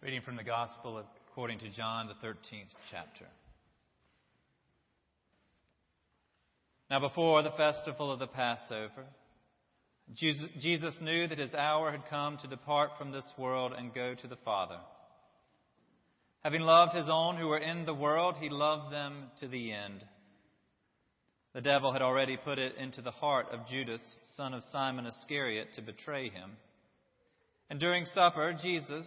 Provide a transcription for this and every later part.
Reading from the Gospel according to John, the 13th chapter. Now before the festival of the Passover, Jesus knew that his hour had come to depart from this world and go to the Father. Having loved his own who were in the world, he loved them to the end. The devil had already put it into the heart of Judas, son of Simon Iscariot, to betray him. And during supper, Jesus,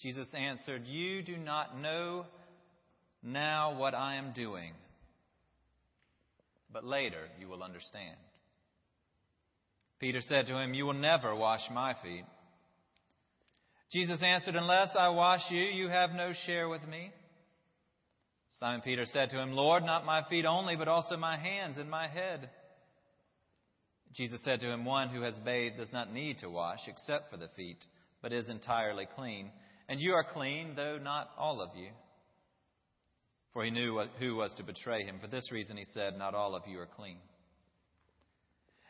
Jesus answered, "You do not know now what I am doing, but later you will understand." Peter said to him, "You will never wash my feet." Jesus answered, "Unless I wash you, you have no share with me." Simon Peter said to him, "Lord, not my feet only, but also my hands and my head." Jesus said to him, "One who has bathed does not need to wash except for the feet, but is entirely clean. And you are clean, though not all of you." For he knew who was to betray him. For this reason he said, "Not all of you are clean."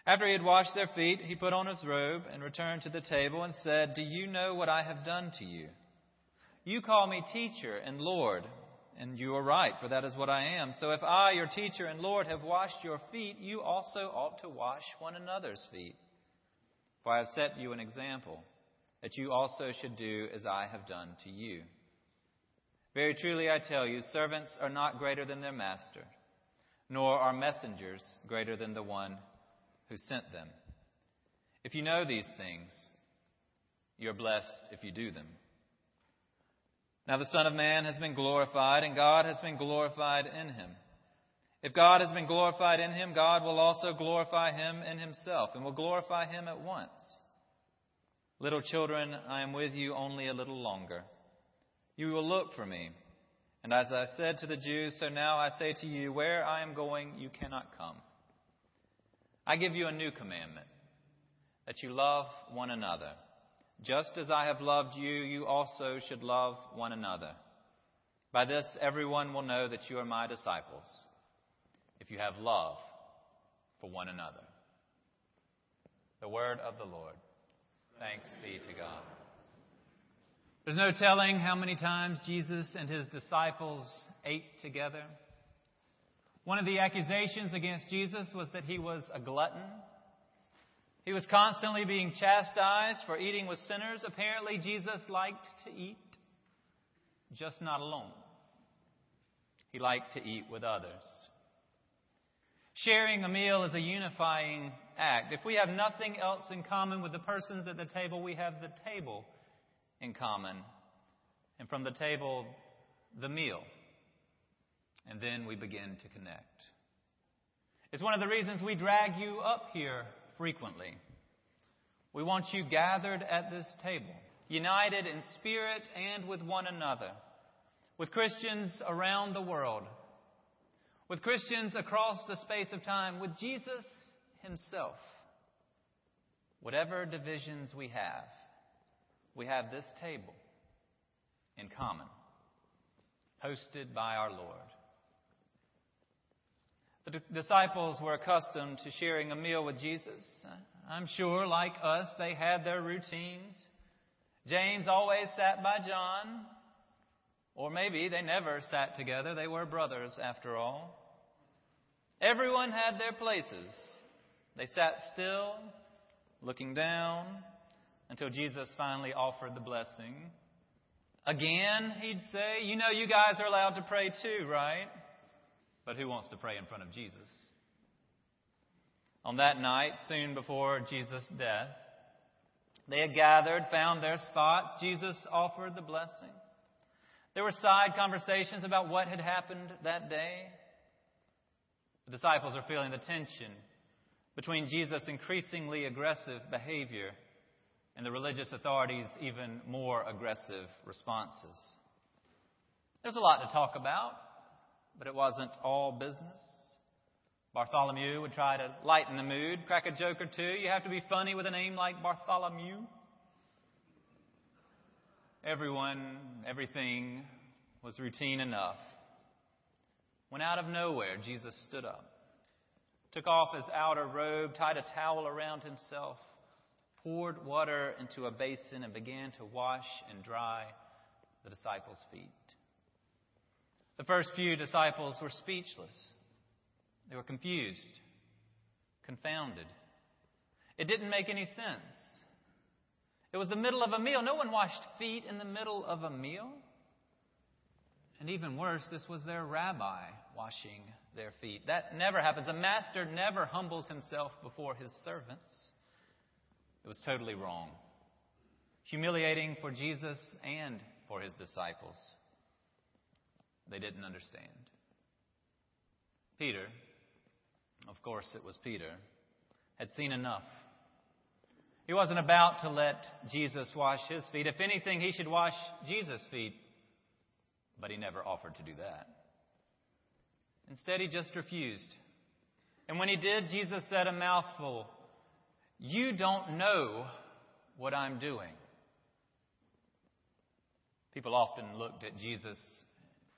After he had washed their feet, he put on his robe and returned to the table and said, "Do you know what I have done to you? You call me teacher and Lord, and you are right, for that is what I am. So if I, your teacher and Lord, have washed your feet, you also ought to wash one another's feet. For I have set you an example, that you also should do as I have done to you. Very truly I tell you, servants are not greater than their master, nor are messengers greater than the one who sent them. If you know these things, you are blessed if you do them. Now the Son of Man has been glorified, and God has been glorified in him. If God has been glorified in him, God will also glorify him in himself, and will glorify him at once. Little children, I am with you only a little longer. You will look for me. And as I said to the Jews, so now I say to you, where I am going, you cannot come. I give you a new commandment, that you love one another. Just as I have loved you, you also should love one another. By this, everyone will know that you are my disciples, if you have love for one another." The word of the Lord. Thanks be to God. There's no telling how many times Jesus and his disciples ate together. One of the accusations against Jesus was that he was a glutton. He was constantly being chastised for eating with sinners. Apparently, Jesus liked to eat, just not alone. He liked to eat with others. Sharing a meal is a unifying act. If we have nothing else in common with the persons at the table, we have the table in common. And from the table, the meal. And then we begin to connect. It's one of the reasons we drag you up here frequently. We want you gathered at this table, united in spirit and with one another, with Christians around the world, with Christians across the space of time, with Jesus himself. Whatever divisions we have this table in common, hosted by our Lord. The disciples were accustomed to sharing a meal with Jesus. I'm sure, like us, they had their routines. James always sat by John, or maybe they never sat together. They were brothers, after all. Everyone had their places. They sat still, looking down, until Jesus finally offered the blessing. Again, he'd say, "You know, you guys are allowed to pray too, right?" But who wants to pray in front of Jesus? On that night, soon before Jesus' death, they had gathered, found their spots. Jesus offered the blessing. There were side conversations about what had happened that day. The disciples are feeling the tension between Jesus' increasingly aggressive behavior and the religious authorities' even more aggressive responses. There's a lot to talk about, but it wasn't all business. Bartholomew would try to lighten the mood, crack a joke or two. You have to be funny with a name like Bartholomew. Everyone, everything was routine enough. When out of nowhere, Jesus stood up, took off his outer robe, tied a towel around himself, poured water into a basin, and began to wash and dry the disciples' feet. The first few disciples were speechless. They were confused, confounded. It didn't make any sense. It was the middle of a meal. No one washed feet in the middle of a meal. And even worse, this was their rabbi washing their feet. That never happens. A master never humbles himself before his servants. It was totally wrong. Humiliating for Jesus and for his disciples. They didn't understand. Peter, of course it was Peter, had seen enough. He wasn't about to let Jesus wash his feet. If anything, he should wash Jesus' feet. But he never offered to do that. Instead, he just refused. And when he did, Jesus said a mouthful. You don't know what I'm doing. People often looked at Jesus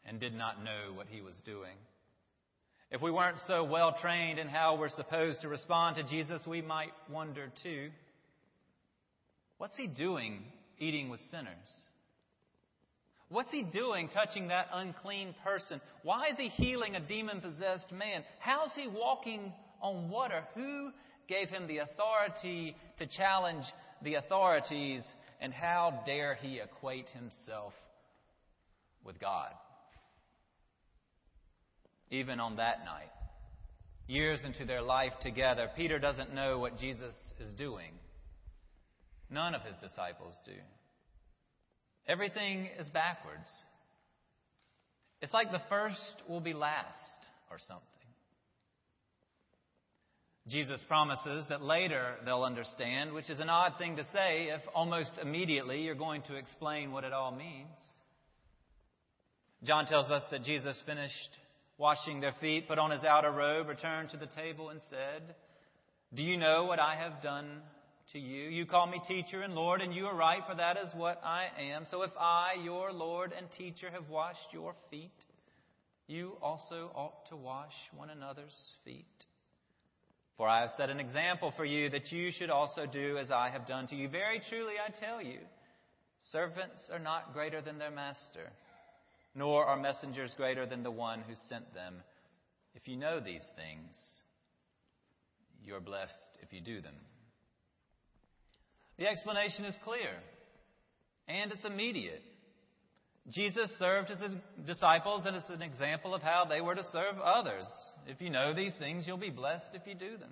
and did not know what he was doing. If we weren't so well trained in how we're supposed to respond to Jesus, we might wonder too. What's he doing eating with sinners? What's he doing touching that unclean person? Why is he healing a demon-possessed man? How's he walking on water? Who gave him the authority to challenge the authorities? And how dare he equate himself with God? Even on that night, years into their life together, Peter doesn't know what Jesus is doing. None of his disciples do. Everything is backwards. It's like the first will be last or something. Jesus promises that later they'll understand, which is an odd thing to say if almost immediately you're going to explain what it all means. John tells us that Jesus finished washing their feet, put on his outer robe, returned to the table and said, Do you know what I have done to you? You call me teacher and Lord, and you are right, for that is what I am. So if I, your Lord and teacher, have washed your feet, you also ought to wash one another's feet. For I have set an example for you that you should also do as I have done to you. Very truly I tell you, servants are not greater than their master, nor are messengers greater than the one who sent them. If you know these things, you are blessed if you do them. The explanation is clear, and it's immediate. Jesus served his disciples, and it's an example of how they were to serve others. If you know these things, you'll be blessed if you do them.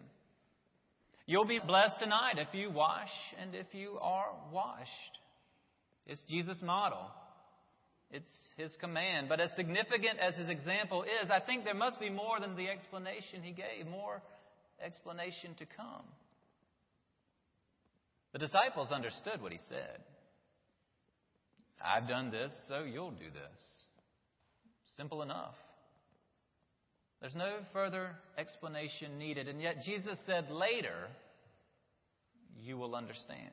You'll be blessed tonight if you wash and if you are washed. It's Jesus' model. It's his command. But as significant as his example is, I think there must be more than the explanation he gave, more explanation to come. The disciples understood what he said. I've done this, so you'll do this. Simple enough. There's no further explanation needed. And yet Jesus said later, you will understand.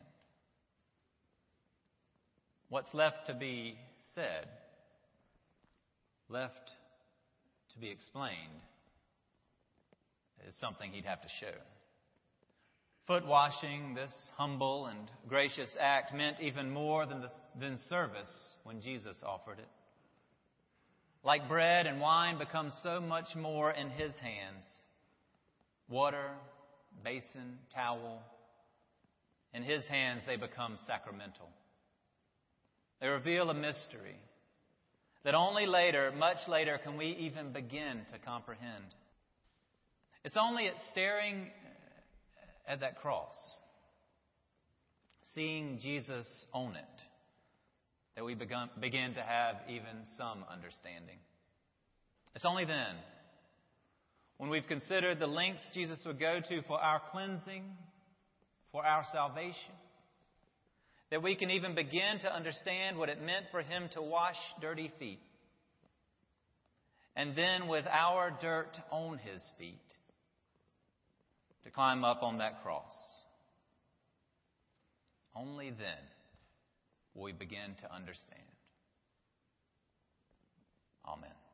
What's left to be said, left to be explained, is something he'd have to show. Foot washing, this humble and gracious act, meant even more than service when Jesus offered it. Like bread and wine become so much more in his hands. Water, basin, towel. In his hands they become sacramental. They reveal a mystery that only later, much later, can we even begin to comprehend. It's only at staring at that cross, seeing Jesus own it, that we begin to have even some understanding. It's only then, when we've considered the lengths Jesus would go to for our cleansing, for our salvation, that we can even begin to understand what it meant for him to wash dirty feet and then with our dirt on his feet to climb up on that cross. Only then will we begin to understand. Amen.